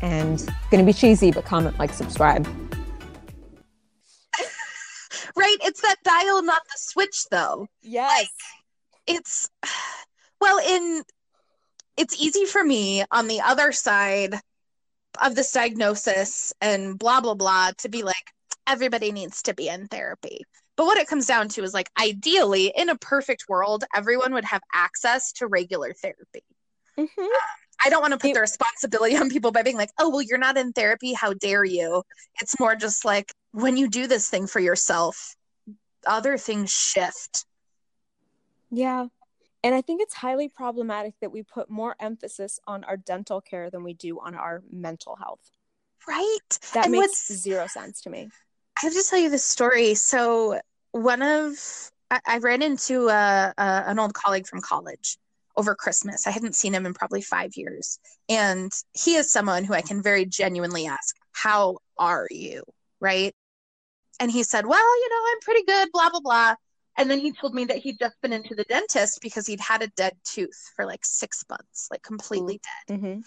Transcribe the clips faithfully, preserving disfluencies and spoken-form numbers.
And gonna be cheesy, but comment, like, subscribe. Right, it's that dial, not the switch, though. Yes, like, it's well in. It's easy for me on the other side of this diagnosis and blah blah blah to be like, everybody needs to be in therapy. But what it comes down to is, like, ideally, in a perfect world, everyone would have access to regular therapy. Mm-hmm. Um, I don't want to put the responsibility on people by being like, oh, well, you're not in therapy, how dare you? It's more just like, when you do this thing for yourself, other things shift. Yeah. And I think it's highly problematic that we put more emphasis on our dental care than we do on our mental health. Right. That and makes zero sense to me. I have to tell you this story. So one of, I, I ran into a, a, an old colleague from college over Christmas. I hadn't seen him in probably five years. And he is someone who I can very genuinely ask, how are you? Right? And he said, well, you know, I'm pretty good, blah, blah, blah. And then he told me that he'd just been into the dentist because he'd had a dead tooth for like six months, like completely dead. Mm-hmm.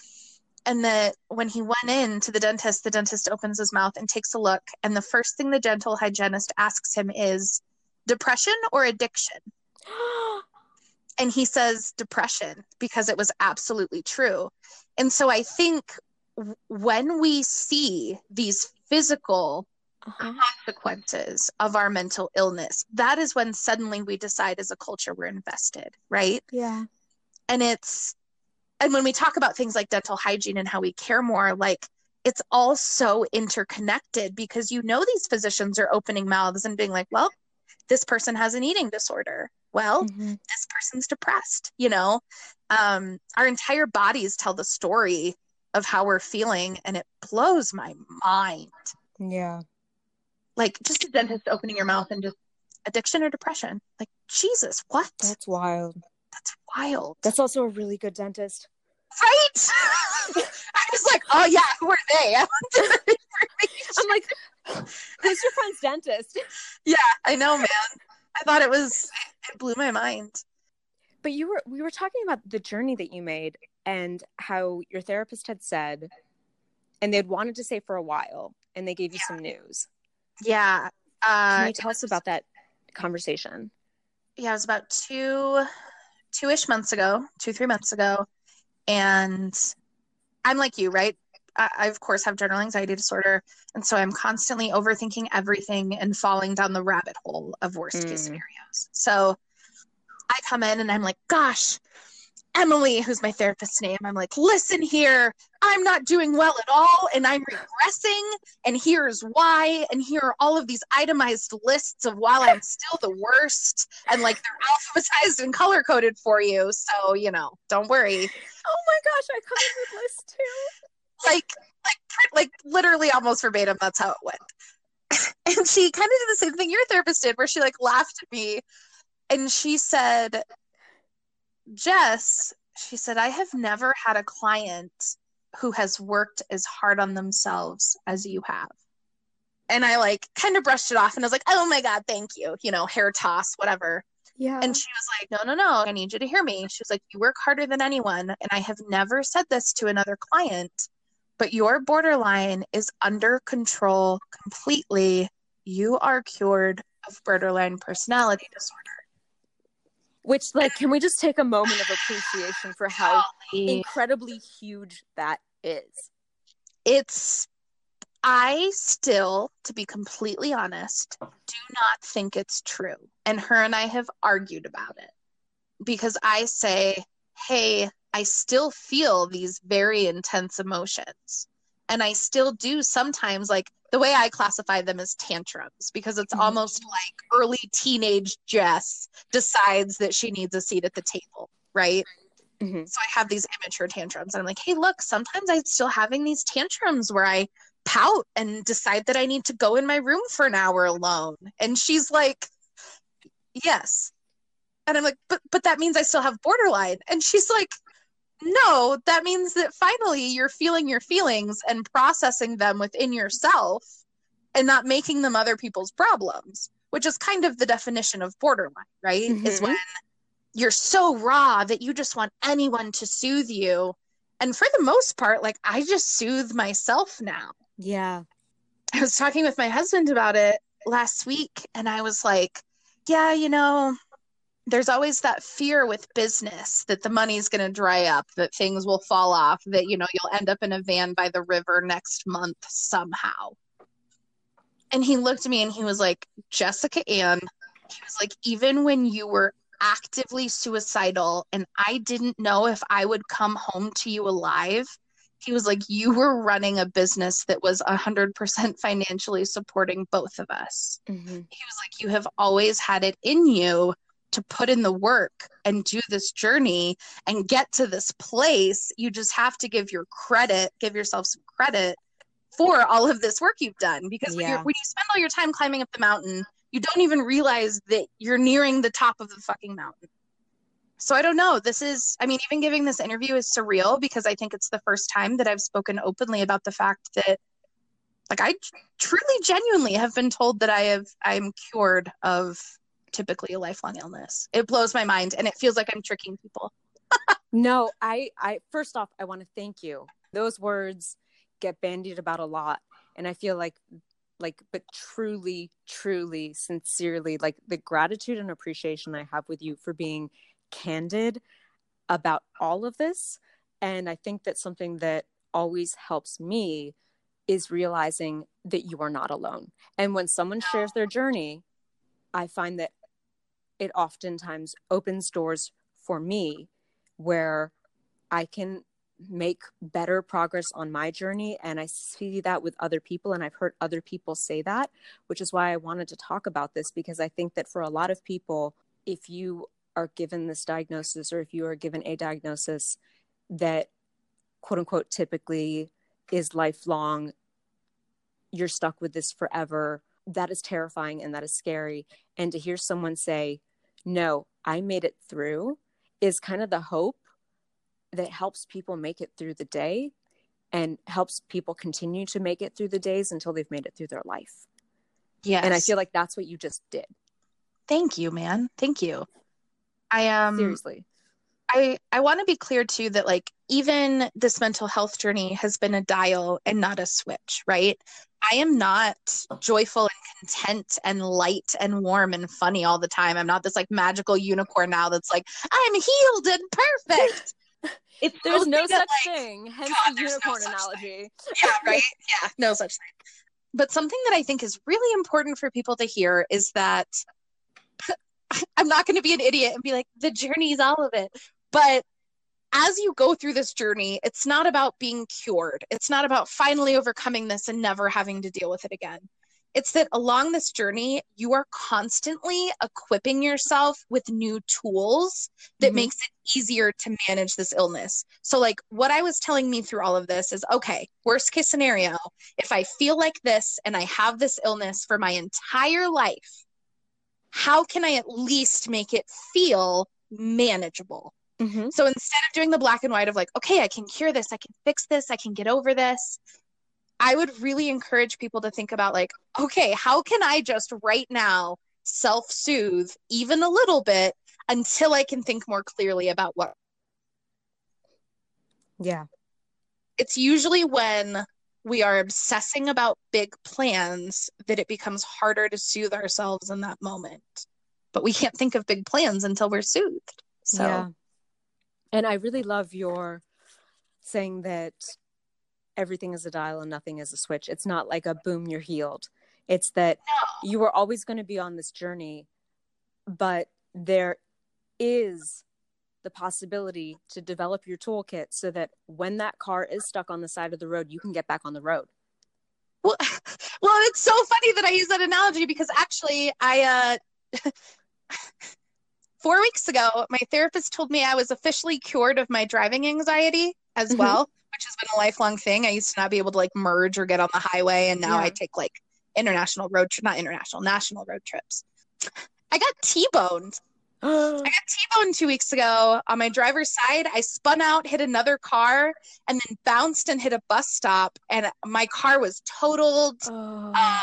And that when he went in to the dentist, the dentist opens his mouth and takes a look. And the first thing the dental hygienist asks him is, depression or addiction? And he says depression, because it was absolutely true. And so I think w- when we see these physical uh-huh. consequences of our mental illness, that is when suddenly we decide as a culture we're invested, right? Yeah. And it's, and when we talk about things like dental hygiene and how we care more, like, it's all so interconnected, because you know these physicians are opening mouths and being like, well, this person has an eating disorder. Well, mm-hmm. this person's depressed, you know, um, our entire bodies tell the story of how we're feeling, and it blows my mind. Yeah. Like, just a dentist opening your mouth and just addiction or depression. Like, Jesus, what? That's wild. That's wild. That's also a really good dentist. Right? I was like, oh yeah, who are they? I want their information. I'm like, who's your friend's dentist? Yeah, I know, man. I thought it was, it blew my mind. But you were, we were talking about the journey that you made and how your therapist had said, and they'd wanted to say for a while, and they gave you yeah. some news. Yeah. Uh, Can you tell us about that conversation? Yeah, it was about two, two-ish months ago, two, three months ago. And I'm like you, right? I, I of course have general anxiety disorder, and so I'm constantly overthinking everything and falling down the rabbit hole of worst case mm. scenarios. So I come in and I'm like, gosh, Emily, who's my therapist's name, I'm like, listen here, I'm not doing well at all, and I'm regressing, and here's why, and here are all of these itemized lists of while I'm still the worst, and like they're alphabetized and color coded for you, so you know, don't worry. Oh my gosh, I colored the list too. Like, like, like, literally almost verbatim, that's how it went. And she kind of did the same thing your therapist did, where she, like, laughed at me. And she said, Jess, she said, I have never had a client who has worked as hard on themselves as you have. And I, like, kind of brushed it off. And I was like, oh, my God, thank you. You know, hair toss, whatever. Yeah. And she was like, no, no, no, I need you to hear me. She was like, you work harder than anyone. And I have never said this to another client, but your borderline is under control completely. You are cured of borderline personality disorder. Which, like, can we just take a moment of appreciation for how incredibly huge that is? It's, I still, to be completely honest, do not think it's true. And her and I have argued about it, because I say, hey, I still feel these very intense emotions. And I still do sometimes, like, the way I classify them is tantrums, because it's mm-hmm. almost like early teenage Jess decides that she needs a seat at the table, right? Mm-hmm. So I have these immature tantrums, and I'm like, hey, look, sometimes I'm still having these tantrums where I pout and decide that I need to go in my room for an hour alone. And she's like, yes. And I'm like, but but that means I still have borderline. And she's like, no, that means that finally you're feeling your feelings and processing them within yourself and not making them other people's problems, which is kind of the definition of borderline, right? Mm-hmm. Is when you're so raw that you just want anyone to soothe you. And for the most part, like, I just soothe myself now. Yeah. I was talking with my husband about it last week, and I was like, yeah, you know, there's always that fear with business that the money's going to dry up, that things will fall off, that, you know, you'll end up in a van by the river next month somehow. And he looked at me and he was like, Jessica Ann, he was like, even when you were actively suicidal and I didn't know if I would come home to you alive, he was like, you were running a business that was one hundred percent financially supporting both of us. Mm-hmm. He was like, you have always had it in you to put in the work and do this journey and get to this place. You just have to give your credit, give yourself some credit for all of this work you've done. Because yeah. when, you're, when you spend all your time climbing up the mountain, you don't even realize that you're nearing the top of the fucking mountain. So I don't know. This is, I mean, even giving this interview is surreal because I think it's the first time that I've spoken openly about the fact that, like, I truly, genuinely have been told that I have, I'm cured of typically a lifelong illness. It blows my mind, and it feels like I'm tricking people. No, I, I, first off, I want to thank you. Those words get bandied about a lot. And I feel like, like, but truly, truly, sincerely, like, the gratitude and appreciation I have with you for being candid about all of this. And I think that's something that always helps me is realizing that you are not alone. And when someone shares their journey, I find that it oftentimes opens doors for me where I can make better progress on my journey. And I see that with other people. And I've heard other people say that, which is why I wanted to talk about this, because I think that for a lot of people, if you are given this diagnosis, or if you are given a diagnosis that, quote unquote, typically is lifelong, you're stuck with this forever. That is terrifying, and that is scary. And to hear someone say, no, I made it through, is kind of the hope that helps people make it through the day and helps people continue to make it through the days until they've made it through their life. Yes. And I feel like that's what you just did. Thank you, man. Thank you. I am. Um, Seriously. I, I want to be clear too that, like, even this mental health journey has been a dial and not a switch, right? I am not joyful and content and light and warm and funny all the time. I'm not this, like, magical unicorn now that's like, I'm healed and perfect. It, there's no such like, thing. Hence God, the unicorn no analogy. Yeah, right? Yeah, no such thing. But something that I think is really important for people to hear is that I'm not going to be an idiot and be like, the journey is all of it. But as you go through this journey, it's not about being cured. It's not about finally overcoming this and never having to deal with it again. It's that along this journey, you are constantly equipping yourself with new tools that mm-hmm. makes it easier to manage this illness. So, like, what I was telling me through all of this is, okay, worst case scenario, if I feel like this and I have this illness for my entire life, how can I at least make it feel manageable? Mm-hmm. So instead of doing the black and white of like, okay, I can cure this, I can fix this, I can get over this, I would really encourage people to think about like, okay, how can I just right now self-soothe even a little bit until I can think more clearly about what. Yeah. It's usually when we are obsessing about big plans that it becomes harder to soothe ourselves in that moment. But we can't think of big plans until we're soothed. So. Yeah. And I really love your saying that everything is a dial and nothing is a switch. It's not like a boom, you're healed. It's that no. You are always going to be on this journey, but there is the possibility to develop your toolkit so that when that car is stuck on the side of the road, you can get back on the road. Well, well, it's so funny that I use that analogy because actually I, uh, Four weeks ago, my therapist told me I was officially cured of my driving anxiety as mm-hmm. well, which has been a lifelong thing. I used to not be able to like merge or get on the highway. And now yeah. I take like international road trip, not international, national road trips. I got T-boned. I got T-boned two weeks ago on my driver's side. I spun out, hit another car, and then bounced and hit a bus stop. And my car was totaled. Oh. Uh,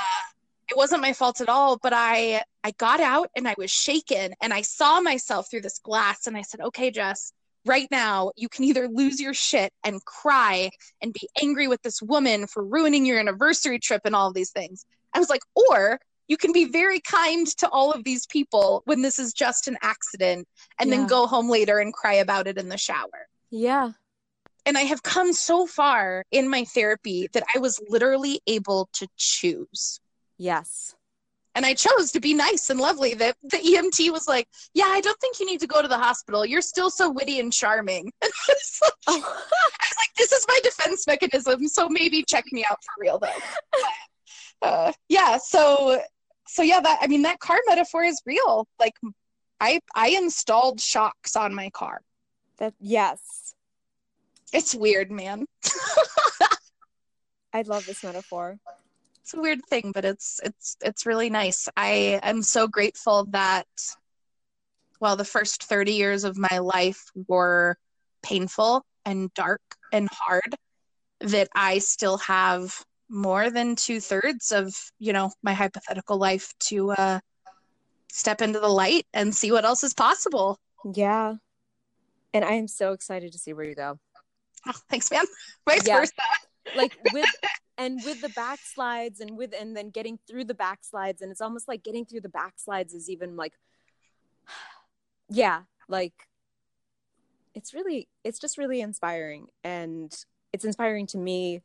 it wasn't my fault at all, but I, I got out and I was shaken and I saw myself through this glass and I said, okay, Jess, right now you can either lose your shit and cry and be angry with this woman for ruining your anniversary trip and all of these things. I was like, or you can be very kind to all of these people when this is just an accident and yeah. then go home later and cry about it in the shower. Yeah. And I have come so far in my therapy that I was literally able to choose. Yes. And I chose to be nice and lovely. That the E M T was like, yeah, I don't think you need to go to the hospital. You're still so witty and charming. And I, was like, oh. I was like, this is my defense mechanism. So maybe check me out for real though. But, uh, yeah. So, so yeah, that, I mean, that car metaphor is real. Like I, I installed shocks on my car. That yes. It's weird, man. I love this metaphor. It's a weird thing, but it's it's it's really nice. I am so grateful that well, the first thirty years of my life were painful and dark and hard, that I still have more than two thirds of, you know, my hypothetical life to uh, step into the light and see what else is possible. Yeah. And I am so excited to see where you go. Oh, thanks, man. Vice yeah. versa. Like with and with the backslides and with and then getting through the backslides, and it's almost like getting through the backslides is even like yeah like it's really it's just really inspiring, and it's inspiring to me,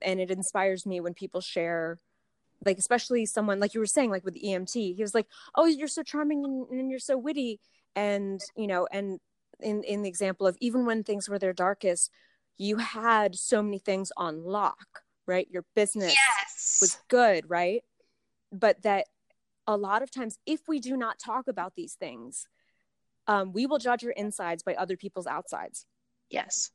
and it inspires me when people share, like especially someone like you were saying, like with E M T, he was like, oh, you're so charming and, and you're so witty, and you know, and in in the example of even when things were their darkest, you had so many things on lock, right? Your business yes. was good, right? But that a lot of times, if we do not talk about these things, um, we will judge our insides by other people's outsides. Yes,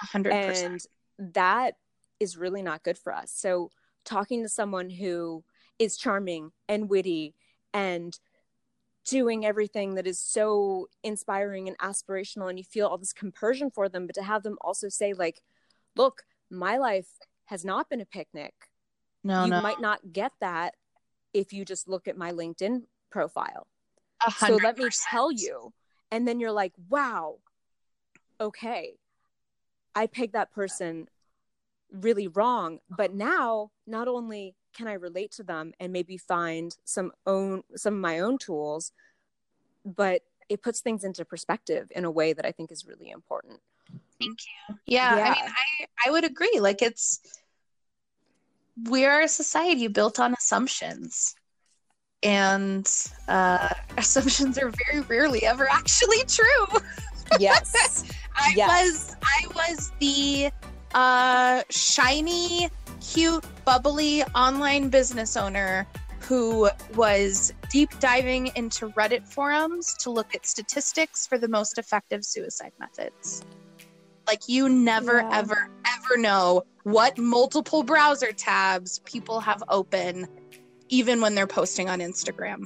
one hundred percent. And that is really not good for us. So talking to someone who is charming and witty and doing everything that is so inspiring and aspirational, and you feel all this compersion for them, but to have them also say like, look, my life has not been a picnic. No, you no. might not get that if you just look at my LinkedIn profile. one hundred percent. So let me tell you. And then you're like, wow, okay, I pegged that person really wrong. But now not only can I relate to them and maybe find some own, some of my own tools, but it puts things into perspective in a way that I think is really important. Thank you. Yeah. yeah. I mean, I, I would agree. Like it's, we are a society built on assumptions, and uh, assumptions are very rarely ever actually true. Yes. I yes. was, I was the uh, shiny, cute, bubbly online business owner who was deep diving into Reddit forums to look at statistics for the most effective suicide methods. Like you never, yeah. ever, ever know what multiple browser tabs people have open, even when they're posting on Instagram.